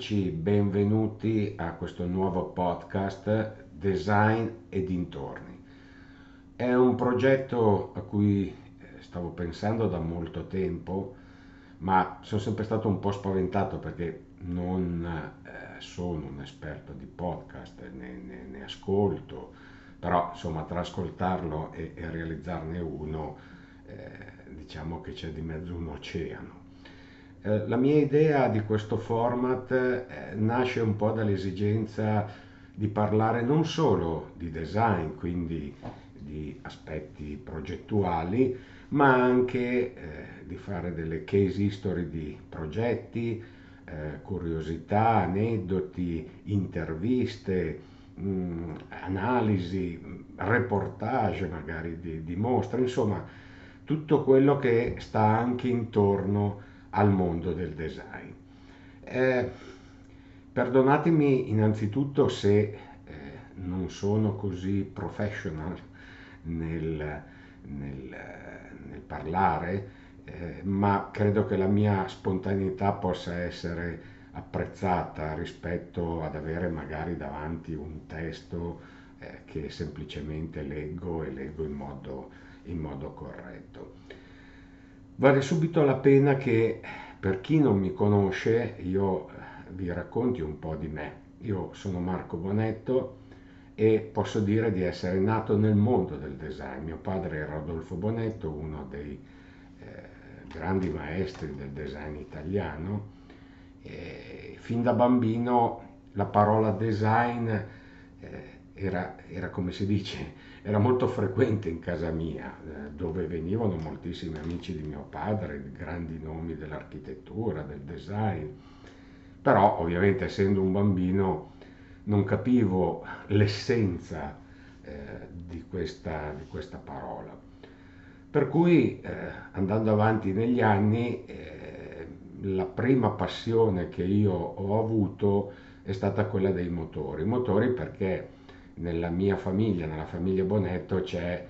amici, benvenuti a questo nuovo podcast Design e Dintorni. È un progetto a cui stavo pensando da molto tempo, ma sono sempre stato un po' spaventato perché non sono un esperto di podcast, ne ascolto, però insomma tra ascoltarlo e realizzarne uno diciamo che c'è di mezzo un oceano. La mia idea di questo format nasce un po' dall'esigenza di parlare non solo di design, quindi di aspetti progettuali, ma anche di fare delle case history di progetti, curiosità, aneddoti, interviste, analisi, reportage magari di mostre, insomma tutto quello che sta anche intorno al mondo del design. Perdonatemi innanzitutto se non sono così professional nel parlare, ma credo che la mia spontaneità possa essere apprezzata rispetto ad avere magari davanti un testo che semplicemente leggo in modo corretto. Vale subito la pena che, per chi non mi conosce, io vi racconti un po' di me. Io sono Marco Bonetto e posso dire di essere nato nel mondo del design. Mio padre era Rodolfo Bonetto, uno dei grandi maestri del design italiano. E fin da bambino la parola design era come si dice, era molto frequente in casa mia, dove venivano moltissimi amici di mio padre, grandi nomi dell'architettura, del design. Però ovviamente, essendo un bambino, non capivo l'essenza di questa parola. Per cui andando avanti negli anni, la prima passione che io ho avuto è stata quella dei motori. Motori perché nella mia famiglia, nella famiglia Bonetto, c'è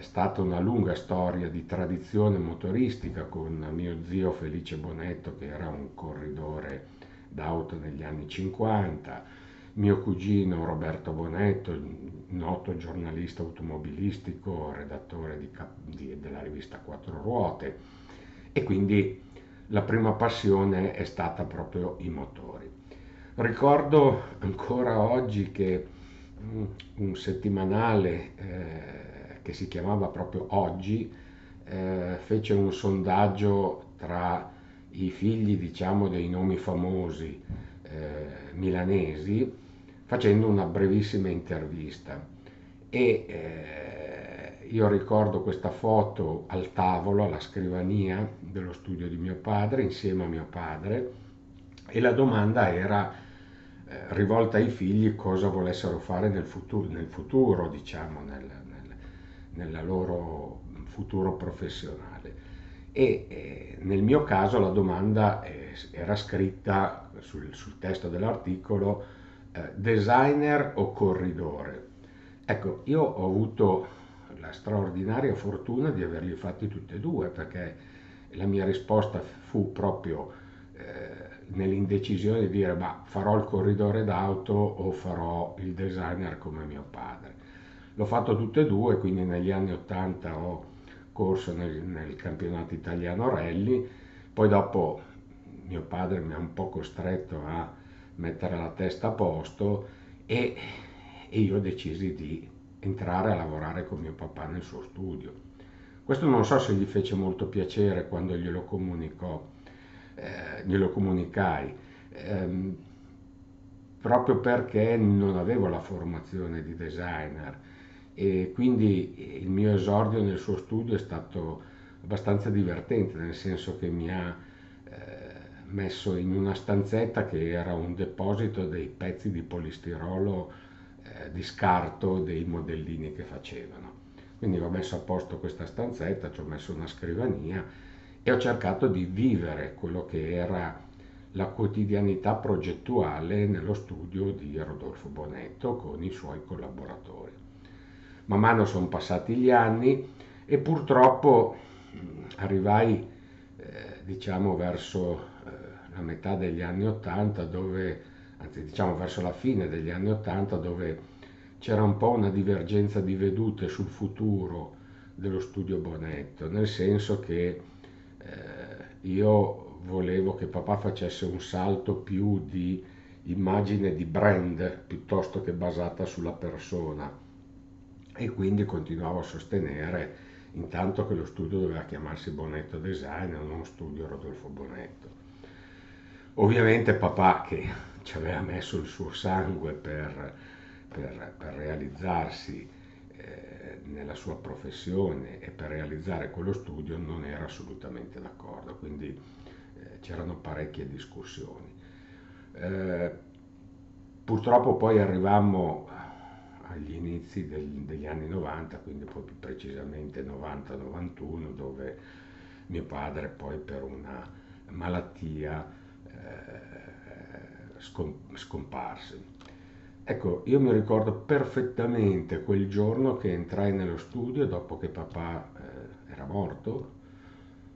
stata una lunga storia di tradizione motoristica con mio zio Felice Bonetto, che era un corridore d'auto negli anni 50, mio cugino Roberto Bonetto, noto giornalista automobilistico, redattore della rivista Quattro Ruote, e quindi la prima passione è stata proprio i motori. Ricordo ancora oggi che un settimanale che si chiamava proprio Oggi fece un sondaggio tra i figli, diciamo, dei nomi famosi milanesi, facendo una brevissima intervista, e io ricordo questa foto al tavolo, alla scrivania dello studio di mio padre, insieme a mio padre, e la domanda era rivolta ai figli cosa volessero fare nel futuro, diciamo, nella loro futuro professionale. E nel mio caso la domanda era scritta sul testo dell'articolo designer o corridore. Ecco, io ho avuto la straordinaria fortuna di averli fatti tutti e due, perché la mia risposta fu proprio nell'indecisione di dire: ma farò il corridore d'auto o farò il designer come mio padre? L'ho fatto tutte e due, quindi negli anni 80 ho corso nel Campionato Italiano Rally, poi dopo mio padre mi ha un po' costretto a mettere la testa a posto e io decisi di entrare a lavorare con mio papà nel suo studio. Questo non so se gli fece molto piacere quando glielo comunicai, proprio perché non avevo la formazione di designer, e quindi il mio esordio nel suo studio è stato abbastanza divertente, nel senso che mi ha messo in una stanzetta che era un deposito dei pezzi di polistirolo di scarto dei modellini che facevano. Quindi ho messo a posto questa stanzetta, ci ho messo una scrivania e ho cercato di vivere quello che era la quotidianità progettuale nello studio di Rodolfo Bonetto con i suoi collaboratori. Man mano sono passati gli anni e purtroppo arrivai, diciamo, verso a metà degli anni 80 dove, anzi diciamo verso la fine degli anni 80, dove c'era un po' una divergenza di vedute sul futuro dello studio Bonetto, nel senso che io volevo che papà facesse un salto più di immagine di brand piuttosto che basata sulla persona, e quindi continuavo a sostenere intanto che lo studio doveva chiamarsi Bonetto Design e non Studio Rodolfo Bonetto. Ovviamente papà, che ci aveva messo il suo sangue per realizzarsi nella sua professione e per realizzare quello studio, non era assolutamente d'accordo, quindi c'erano parecchie discussioni. Purtroppo poi arrivammo agli inizi degli anni 90, quindi poi più precisamente 90-91, dove mio padre poi per una malattia scomparse. Ecco, io mi ricordo perfettamente quel giorno che entrai nello studio dopo che papà era morto,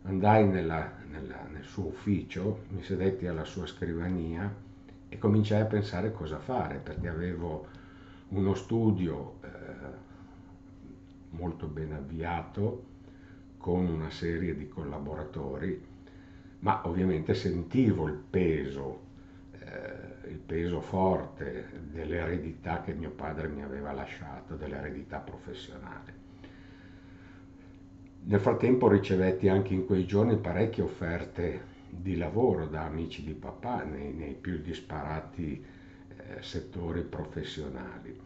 andai nel suo ufficio, mi sedetti alla sua scrivania e cominciai a pensare cosa fare, perché avevo uno studio molto ben avviato con una serie di collaboratori, ma ovviamente sentivo il peso forte dell'eredità che mio padre mi aveva lasciato, dell'eredità professionale. Nel frattempo ricevetti anche in quei giorni parecchie offerte di lavoro da amici di papà nei più disparati settori professionali.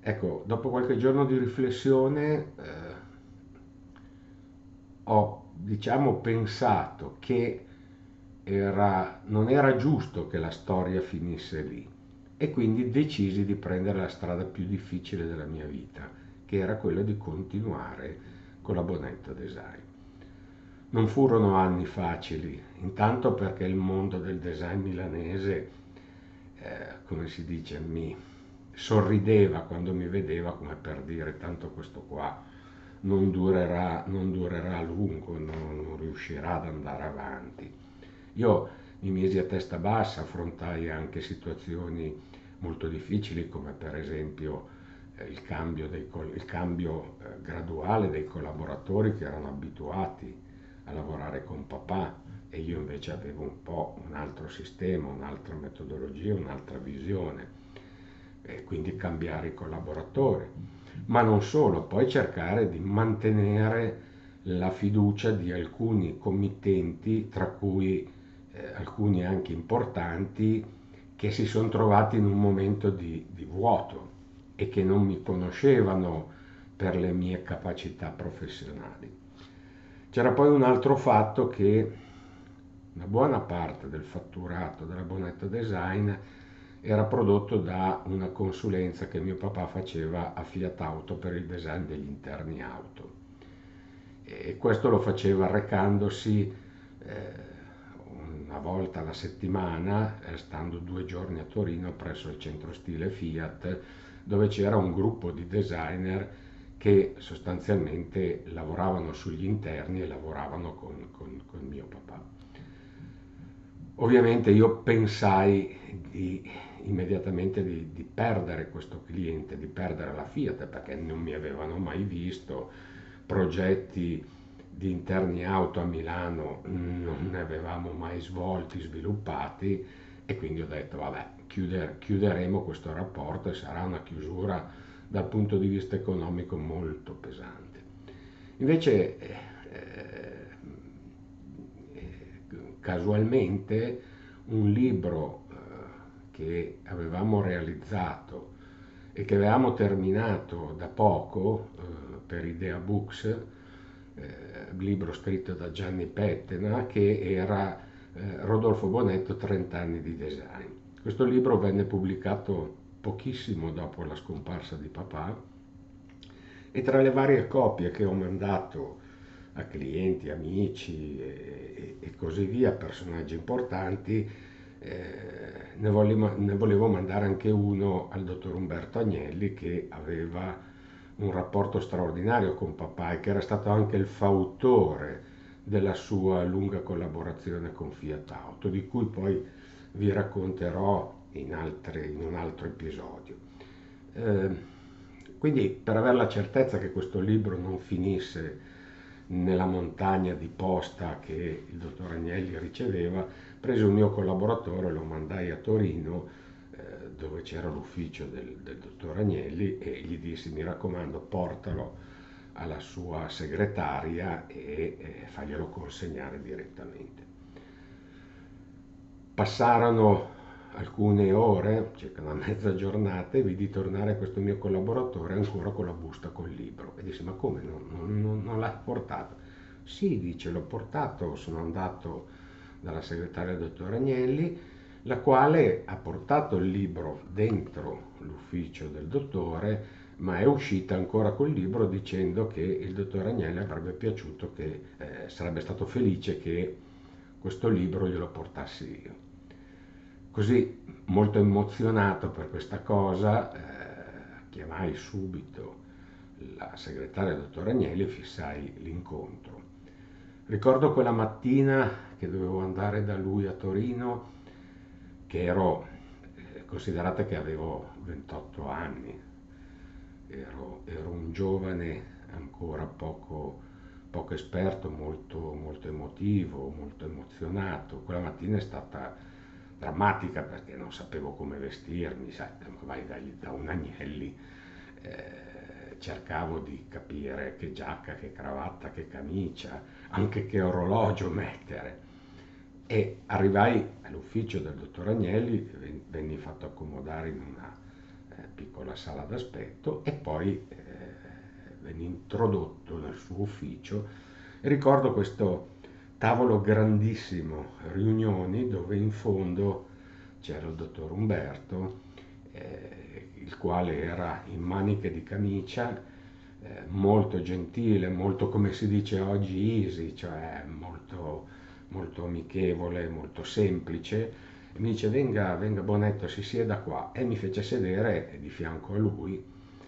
Ecco, dopo qualche giorno di riflessione ho pensato che non era giusto che la storia finisse lì, e quindi decisi di prendere la strada più difficile della mia vita, che era quella di continuare con la Bonetto Design. Non furono anni facili, intanto perché il mondo del design milanese, come si dice, mi sorrideva quando mi vedeva, come per dire: tanto questo qua non durerà a lungo, non riuscirà ad andare avanti. Io mi misi a testa bassa, affrontai anche situazioni molto difficili, come per esempio il cambio graduale dei collaboratori che erano abituati a lavorare con papà, e io invece avevo un altro sistema, un'altra metodologia, un'altra visione, e quindi cambiare i collaboratori. Ma non solo, poi cercare di mantenere la fiducia di alcuni committenti, tra cui alcuni anche importanti, che si sono trovati in un momento di vuoto e che non mi conoscevano per le mie capacità professionali. C'era poi un altro fatto: che una buona parte del fatturato della Bonetto Design era prodotto da una consulenza che mio papà faceva a Fiat Auto per il design degli interni auto, e questo lo faceva recandosi una volta alla settimana, stando 2 giorni a Torino presso il centro stile Fiat, dove c'era un gruppo di designer che sostanzialmente lavoravano sugli interni e lavoravano con mio papà. Ovviamente io pensai immediatamente di perdere questo cliente, di perdere la Fiat, perché non mi avevano mai visto, progetti di interni auto a Milano non ne avevamo mai svolti, sviluppati, e quindi ho detto: vabbè, chiuderemo questo rapporto, e sarà una chiusura dal punto di vista economico molto pesante. Invece casualmente un libro che avevamo realizzato e che avevamo terminato da poco per Idea Books, libro scritto da Gianni Pettena, che era Rodolfo Bonetto, 30 anni di design. Questo libro venne pubblicato pochissimo dopo la scomparsa di papà, e tra le varie copie che ho mandato a clienti, amici e così via, personaggi importanti, ne volevo mandare anche uno al dottor Umberto Agnelli, che aveva un rapporto straordinario con papà e che era stato anche il fautore della sua lunga collaborazione con Fiat Auto, di cui poi vi racconterò in un altro episodio. Quindi, per avere la certezza che questo libro non finisse nella montagna di posta che il dottor Agnelli riceveva, presi un mio collaboratore, lo mandai a Torino, dove c'era l'ufficio del dottor Agnelli, e gli dissi: mi raccomando, portalo alla sua segretaria e faglielo consegnare direttamente. Passarono alcune ore, circa una mezza giornata, e vidi tornare questo mio collaboratore ancora con la busta col libro, e disse: ma come, non l'ha portato? Sì, dice, l'ho portato, sono andato dalla segretaria del dottor Agnelli, la quale ha portato il libro dentro l'ufficio del dottore, ma è uscita ancora col libro dicendo che il dottor Agnelli avrebbe piaciuto che sarebbe stato felice che questo libro glielo portassi io. Così, molto emozionato per questa cosa, chiamai subito la segretaria del dottor Agnelli e fissai l'incontro. Ricordo quella mattina che dovevo andare da lui a Torino, che ero, considerate che avevo 28 anni, ero un giovane ancora poco esperto, molto emotivo, molto emozionato. Quella mattina è stata drammatica perché non sapevo come vestirmi, sai, vai da un Agnelli, cercavo di capire che giacca, che cravatta, che camicia, anche che orologio mettere. E arrivai all'ufficio del dottor Agnelli, venni fatto accomodare in una piccola sala d'aspetto e poi venne introdotto nel suo ufficio. E ricordo questo tavolo grandissimo, riunioni, dove in fondo c'era il dottor Umberto, il quale era in maniche di camicia, molto gentile, molto, come si dice oggi, easy, cioè molto amichevole, molto semplice. Mi dice: venga Bonetto, si sieda qua, e mi fece sedere di fianco a lui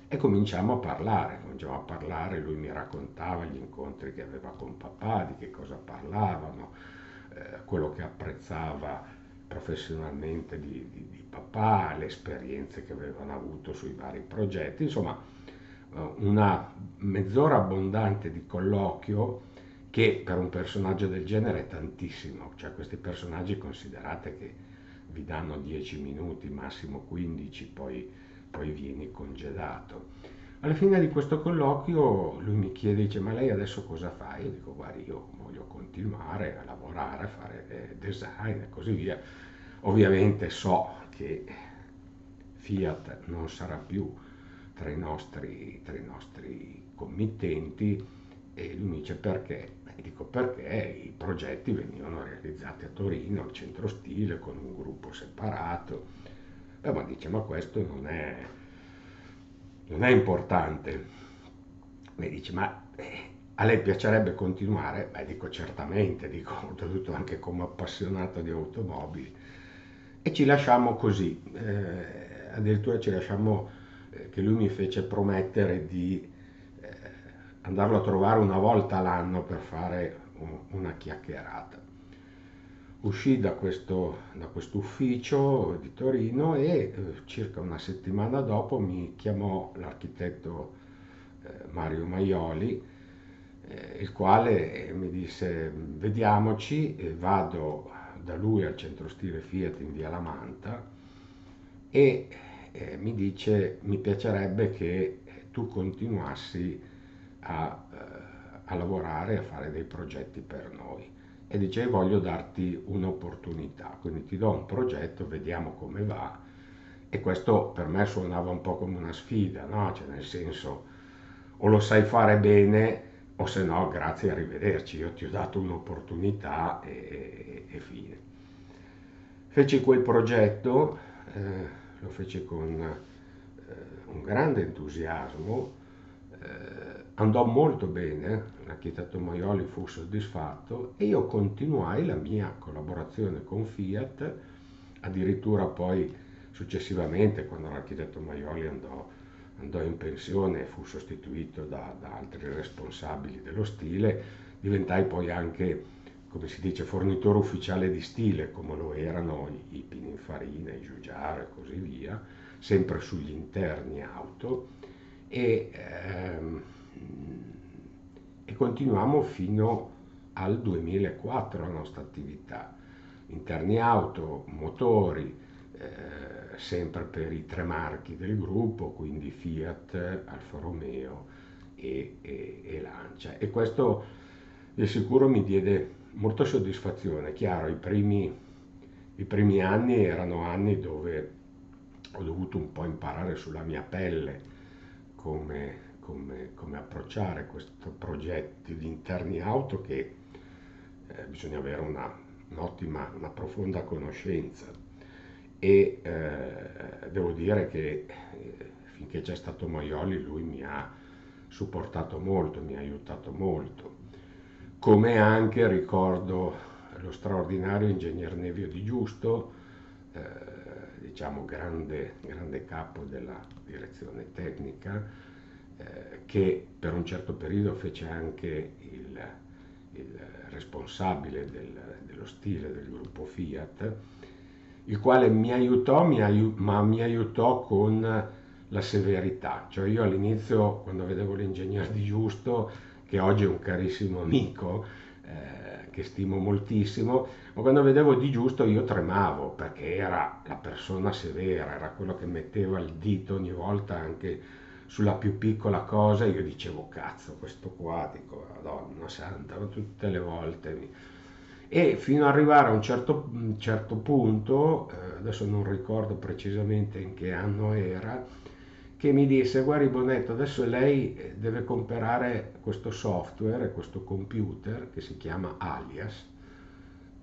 e cominciamo a parlare. Lui mi raccontava gli incontri che aveva con papà, di che cosa parlavano, quello che apprezzava professionalmente di papà, le esperienze che avevano avuto sui vari progetti. Insomma, una mezz'ora abbondante di colloquio, che per un personaggio del genere è tantissimo. Cioè, questi personaggi, considerate che vi danno 10 minuti, massimo 15, poi vieni congedato. Alla fine di questo colloquio lui mi chiede, dice: ma lei adesso cosa fa? Io dico: guarda, io voglio continuare a lavorare, a fare design e così via. Ovviamente so che Fiat non sarà più tra i nostri committenti. E lui mi dice: perché? E dico: perché i progetti venivano realizzati a Torino, al centro stile, con un gruppo separato. Ma dice: ma questo non è importante. Mi dice: ma a lei piacerebbe continuare? Dico: certamente, dico, oltretutto anche come appassionato di automobili. E ci lasciamo così, addirittura ci lasciamo che lui mi fece promettere di andarlo a trovare una volta l'anno per fare una chiacchierata. Uscì da quest'ufficio di Torino e circa una settimana dopo mi chiamò l'architetto Mario Maioli, il quale mi disse: vediamoci. E vado da lui al centro stile Fiat in via La Manta e mi dice: mi piacerebbe che tu continuassi a lavorare, a fare dei progetti per noi, e dice: voglio darti un'opportunità, quindi ti do un progetto, vediamo come va. E questo per me suonava un po' come una sfida, no? Cioè, nel senso, o lo sai fare bene o se no grazie, arrivederci, io ti ho dato un'opportunità e fine. Feci quel progetto, lo feci con un grande entusiasmo, andò molto bene, l'architetto Maioli fu soddisfatto e io continuai la mia collaborazione con Fiat. Addirittura poi successivamente, quando l'architetto Maioli andò in pensione e fu sostituito da altri responsabili dello stile, diventai poi anche, come si dice, fornitore ufficiale di stile, come lo erano i Pininfarina, i Giugiaro e così via, sempre sugli interni auto, e continuammo fino al 2004 la nostra attività. Interni auto, motori, sempre per i tre marchi del gruppo, quindi Fiat, Alfa Romeo e Lancia. E questo di sicuro mi diede molta soddisfazione. Chiaro, i primi anni erano anni dove ho dovuto un po' imparare sulla mia pelle come approcciare questo progetto di interni auto, che bisogna avere un'ottima, profonda conoscenza, e devo dire che finché c'è stato Maioli lui mi ha supportato molto, mi ha aiutato molto, come anche ricordo lo straordinario ingegner Nevio Di Giusto, diciamo grande capo della direzione tecnica, che per un certo periodo fece anche il responsabile dello stile del gruppo Fiat, il quale mi aiutò, ma mi aiutò con la severità. Cioè io all'inizio, quando vedevo l'ingegner Di Giusto, che oggi è un carissimo amico, che stimo moltissimo, ma quando vedevo Di Giusto io tremavo, perché era la persona severa, era quello che metteva il dito ogni volta anche sulla più piccola cosa. Io dicevo, cazzo, questo qua, dico, Madonna santa, tutte le volte. E fino ad arrivare a un certo punto, adesso non ricordo precisamente in che anno era, che mi disse, guardi Bonetto, adesso lei deve comprare questo software, questo computer che si chiama Alias,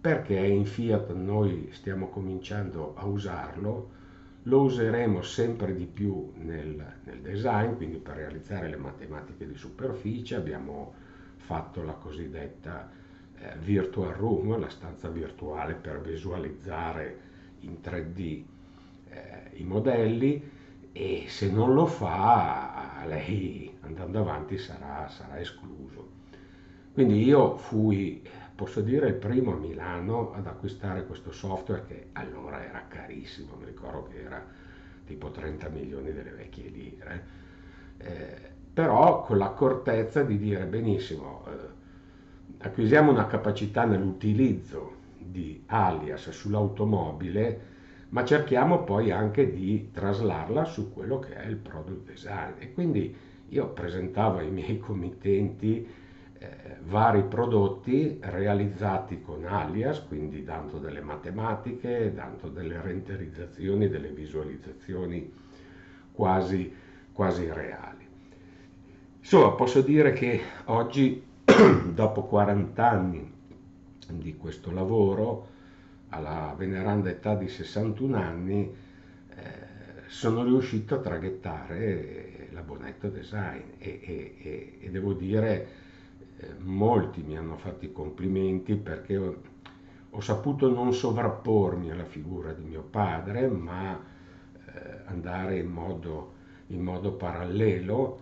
perché in Fiat noi stiamo cominciando a usarlo, lo useremo sempre di più nel design, quindi per realizzare le matematiche di superficie. Abbiamo fatto la cosiddetta virtual room, la stanza virtuale per visualizzare in 3D i modelli, e se non lo fa, lei andando avanti sarà escluso. Quindi io fui, posso dire, il primo a Milano ad acquistare questo software, che allora era carissimo, mi ricordo che era tipo 30 milioni delle vecchie lire, però con l'accortezza di dire, benissimo, acquisiamo una capacità nell'utilizzo di Alias sull'automobile, ma cerchiamo poi anche di traslarla su quello che è il product design. E quindi io presentavo ai miei committenti vari prodotti realizzati con Alias, quindi dando delle matematiche, dando delle renderizzazioni, delle visualizzazioni quasi reali. Insomma, posso dire che oggi, dopo 40 anni di questo lavoro, alla veneranda età di 61 anni, sono riuscito a traghettare la Bonetto Design e devo dire, molti mi hanno fatto i complimenti, perché ho saputo non sovrappormi alla figura di mio padre, ma andare in modo parallelo,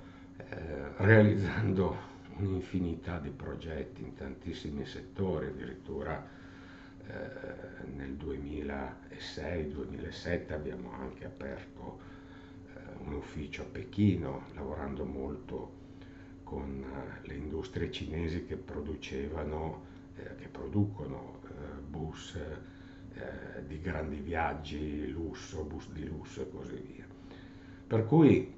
realizzando un'infinità di progetti in tantissimi settori. Addirittura nel 2006-2007 abbiamo anche aperto un ufficio a Pechino, lavorando molto con le industrie cinesi che producono bus di grandi viaggi, lusso, bus di lusso e così via. Per cui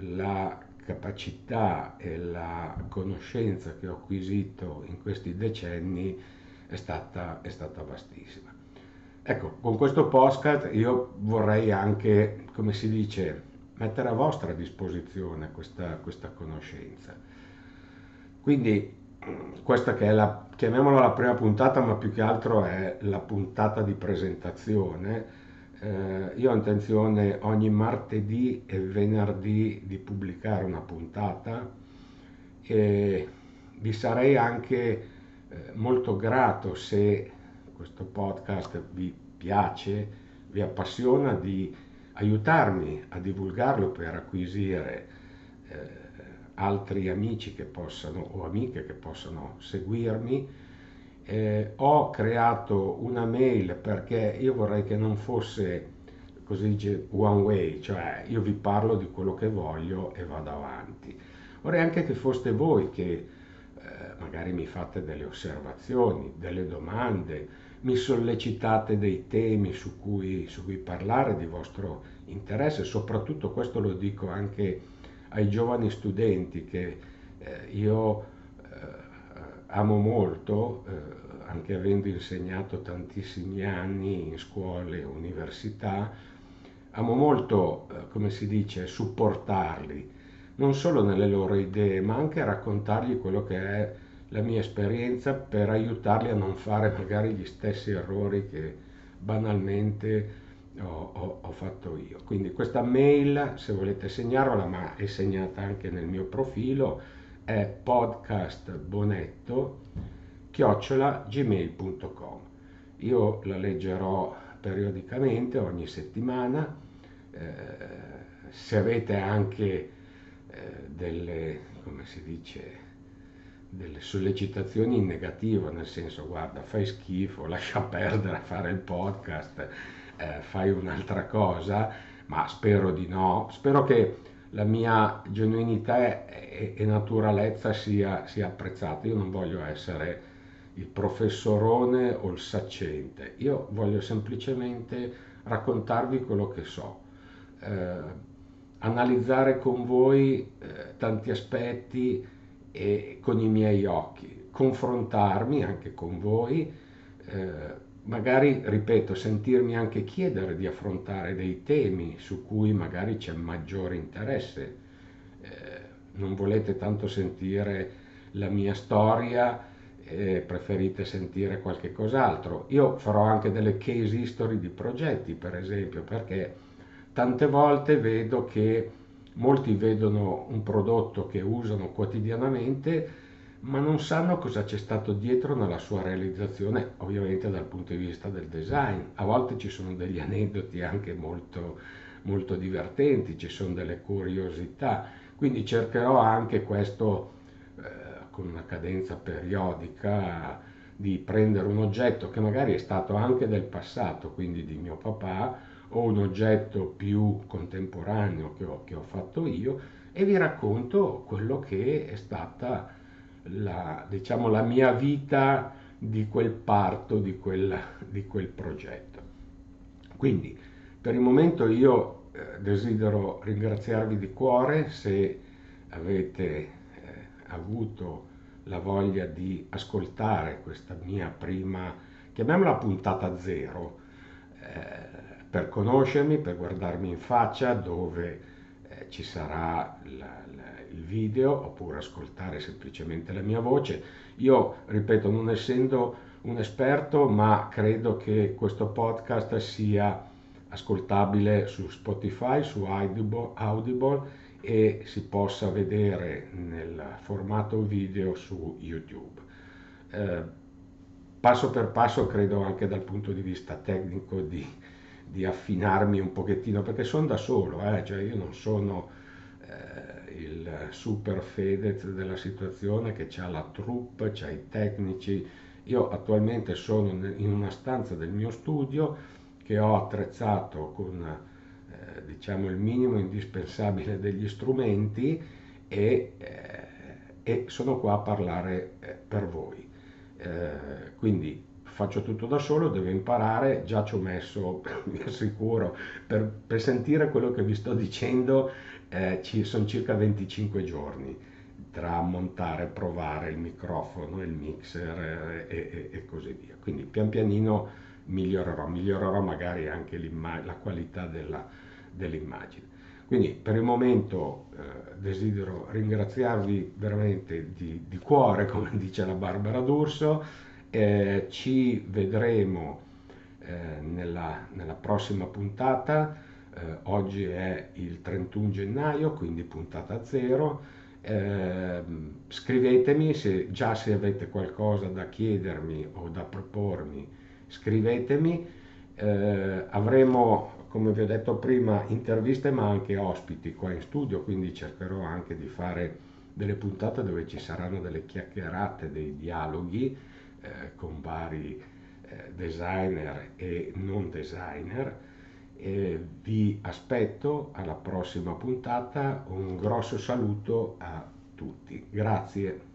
la capacità e la conoscenza che ho acquisito in questi decenni è stata vastissima. Ecco, con questo podcast io vorrei anche, come si dice, mettere a vostra disposizione questa conoscenza. Quindi questa che è la, chiamiamola la prima puntata, ma più che altro è la puntata di presentazione. Io ho intenzione ogni martedì e venerdì di pubblicare una puntata, e vi sarei anche molto grato se questo podcast vi piace, vi appassiona, di aiutarmi a divulgarlo per acquisire altri amici che possano o amiche che possano seguirmi. Ho creato una mail perché io vorrei che non fosse, così dice, one way, cioè io vi parlo di quello che voglio e vado avanti. Vorrei anche che foste voi che magari mi fate delle osservazioni, delle domande, mi sollecitate dei temi su cui parlare di vostro interesse. Soprattutto questo lo dico anche ai giovani studenti che io amo molto, anche avendo insegnato tantissimi anni in scuole e università, amo molto, come si dice, supportarli, non solo nelle loro idee, ma anche raccontargli quello che è la mia esperienza per aiutarli a non fare magari gli stessi errori che banalmente ho fatto io. Quindi questa mail, se volete segnarla, ma è segnata anche nel mio profilo, è podcastbonetto@gmail.com. Io la leggerò periodicamente, ogni settimana. Se avete anche delle, come si dice, delle sollecitazioni in negativo, nel senso guarda fai schifo, lascia perdere a fare il podcast, fai un'altra cosa, ma spero di no, spero che la mia genuinità e naturalezza sia apprezzata. Io non voglio essere il professorone o il saccente, io voglio semplicemente raccontarvi quello che so, analizzare con voi tanti aspetti e con i miei occhi, confrontarmi anche con voi, magari, ripeto, sentirmi anche chiedere di affrontare dei temi su cui magari c'è maggiore interesse. Non volete tanto sentire la mia storia, preferite sentire qualche cos'altro. Io farò anche delle case history di progetti, per esempio, perché tante volte vedo che molti vedono un prodotto che usano quotidianamente, ma non sanno cosa c'è stato dietro nella sua realizzazione, ovviamente dal punto di vista del design. A volte ci sono degli aneddoti anche molto, molto divertenti, ci sono delle curiosità, quindi cercherò anche questo, con una cadenza periodica, di prendere un oggetto che magari è stato anche del passato, quindi di mio papà, o un oggetto più contemporaneo che ho fatto io, e vi racconto quello che è stata la mia vita di quel parto, di quel progetto. Quindi per il momento io desidero ringraziarvi di cuore se avete avuto la voglia di ascoltare questa mia prima, chiamiamola puntata zero, per conoscermi, per guardarmi in faccia, dove ci sarà il video, oppure ascoltare semplicemente la mia voce. Io, ripeto, non essendo un esperto, ma credo che questo podcast sia ascoltabile su Spotify, su Audible, e si possa vedere nel formato video su YouTube. Passo per passo, credo anche dal punto di vista tecnico, di affinarmi un pochettino, perché sono da solo, cioè io non sono il super Fedez della situazione che c'ha la troupe, c'ha i tecnici. Io attualmente sono in una stanza del mio studio che ho attrezzato con diciamo il minimo indispensabile degli strumenti e sono qua a parlare per voi, quindi faccio tutto da solo, devo imparare, già ci ho messo, vi assicuro, per sentire quello che vi sto dicendo, ci sono circa 25 giorni tra montare, provare il microfono, il mixer e così via. Quindi pian pianino migliorerò magari anche la qualità dell'immagine. Quindi per il momento desidero ringraziarvi veramente di cuore, come dice la Barbara D'Urso. Ci vedremo nella prossima puntata. Oggi è il 31 gennaio, quindi puntata zero. Scrivetemi, se avete qualcosa da chiedermi o da propormi, scrivetemi. Avremo, come vi ho detto prima, interviste ma anche ospiti qua in studio, quindi cercherò anche di fare delle puntate dove ci saranno delle chiacchierate, dei dialoghi con vari designer e non designer. Vi aspetto alla prossima puntata, un grosso saluto a tutti, grazie.